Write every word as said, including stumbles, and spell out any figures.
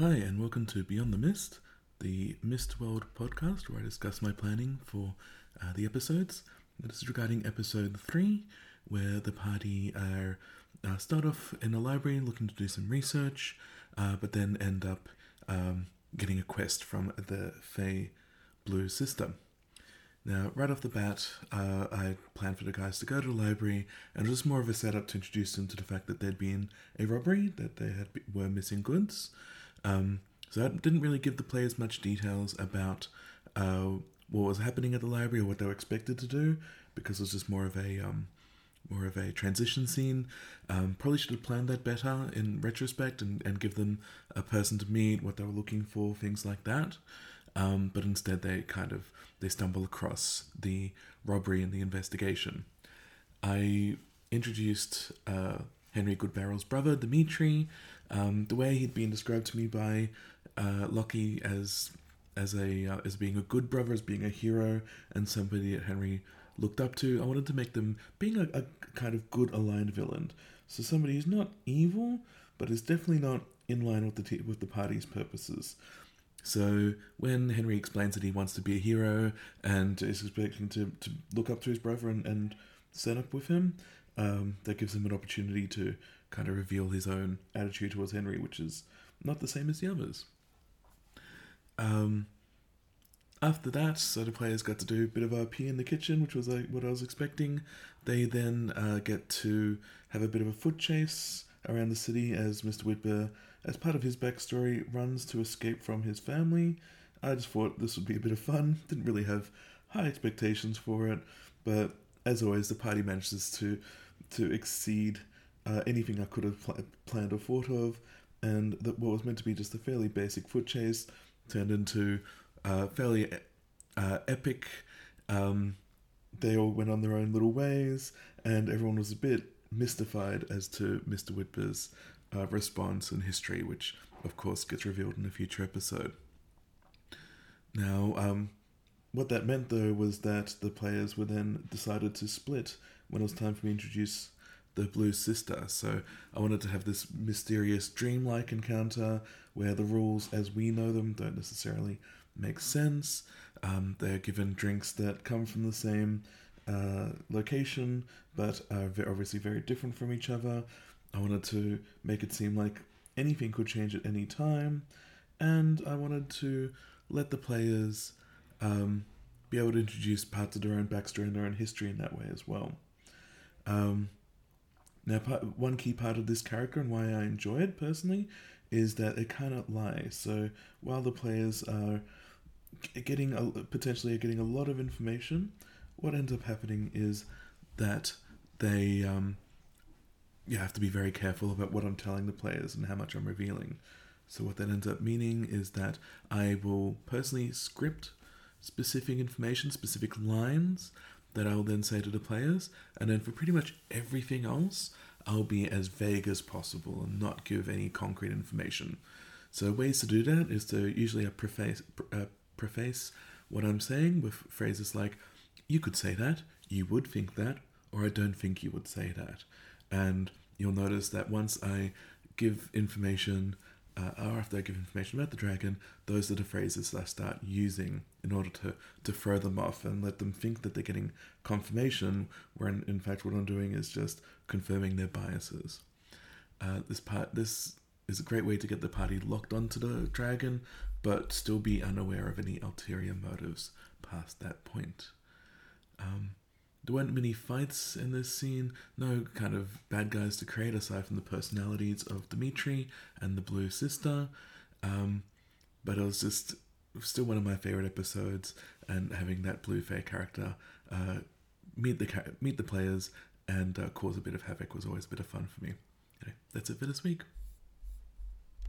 Hi, and welcome to Beyond the Mist, the Mist World podcast, where I discuss my planning for uh, the episodes. This is regarding episode three, where the party are uh, start off in a library looking to do some research, uh, but then end up um, getting a quest from the Fae Blue System. Now, right off the bat, uh, I planned for the guys to go to the library, and it was more of a setup to introduce them to the fact that there'd been a robbery, that they had were missing goods. Um, so I didn't really give the players much details about uh, what was happening at the library or what they were expected to do, because it was just more of a um, more of a transition scene. Um, probably should have planned that better in retrospect and, and give them a person to meet, what they were looking for, things like that. Um, but instead, they kind of they stumble across the robbery and the investigation. I introduced uh, Henry Goodbarrel's brother, Dimitri. Um, the way he'd been described to me by uh, Lockie as as a uh, as being a good brother, as being a hero, and somebody that Henry looked up to. I wanted to make them being a, a kind of good aligned villain, so somebody who's not evil, but is definitely not in line with the t- with the party's purposes. So when Henry explains that he wants to be a hero and is expecting to, to look up to his brother and, and set up with him, um, that gives him an opportunity to kind of reveal his own attitude towards Henry, which is not the same as the others. Um, after that, so the players got to do a bit of R P in the kitchen, which was like what I was expecting. They then uh, get to have a bit of a foot chase around the city as Mister Whitburn, as part of his backstory, runs to escape from his family. I just thought this would be a bit of fun. Didn't really have high expectations for it, but as always, the party manages to to exceed uh, anything I could have pl- planned or thought of, and that what was meant to be just a fairly basic foot chase turned into uh, fairly uh, epic. Um, they all went on their own little ways, and everyone was a bit mystified as to Mister Whitburn's Uh, response and history, which of course gets revealed in a future episode. Now, um, what that meant though was that the players were then decided to split when it was time for me to introduce the Blue Sister. So I wanted to have this mysterious dreamlike encounter where the rules as we know them don't necessarily make sense. Um, they're given drinks that come from the same uh, location but are obviously very different from each other. I wanted to make it seem like anything could change at any time, and I wanted to let the players um, be able to introduce parts of their own backstory and their own history in that way as well. Um, now, part, one key part of this character and why I enjoy it personally is that it cannot lie. So while the players are getting a, potentially getting a lot of information, what ends up happening is that they... Um, You have to be very careful about what I'm telling the players and how much I'm revealing. So what that ends up meaning is that I will personally script specific information, specific lines that I will then say to the players, and then for pretty much everything else, I'll be as vague as possible and not give any concrete information. So ways to do that is to usually I preface, uh, preface what I'm saying with phrases like, you could say that, you would think that, or I don't think you would say that. And you'll notice that once I give information, uh, or after I give information about the dragon, those are the phrases that I start using in order to, to throw them off and let them think that they're getting confirmation, where in, in fact what I'm doing is just confirming their biases. Uh, this part, this is a great way to get the party locked onto the dragon, but still be unaware of any ulterior motives past that point. Um... There weren't many fights in this scene, no kind of bad guys to create aside from the personalities of Dimitri and the Blue Sister, um, but it was just still one of my favourite episodes, and having that Blue Fae character uh, meet the meet the players and uh, cause a bit of havoc was always a bit of fun for me. Anyway, that's it for this week.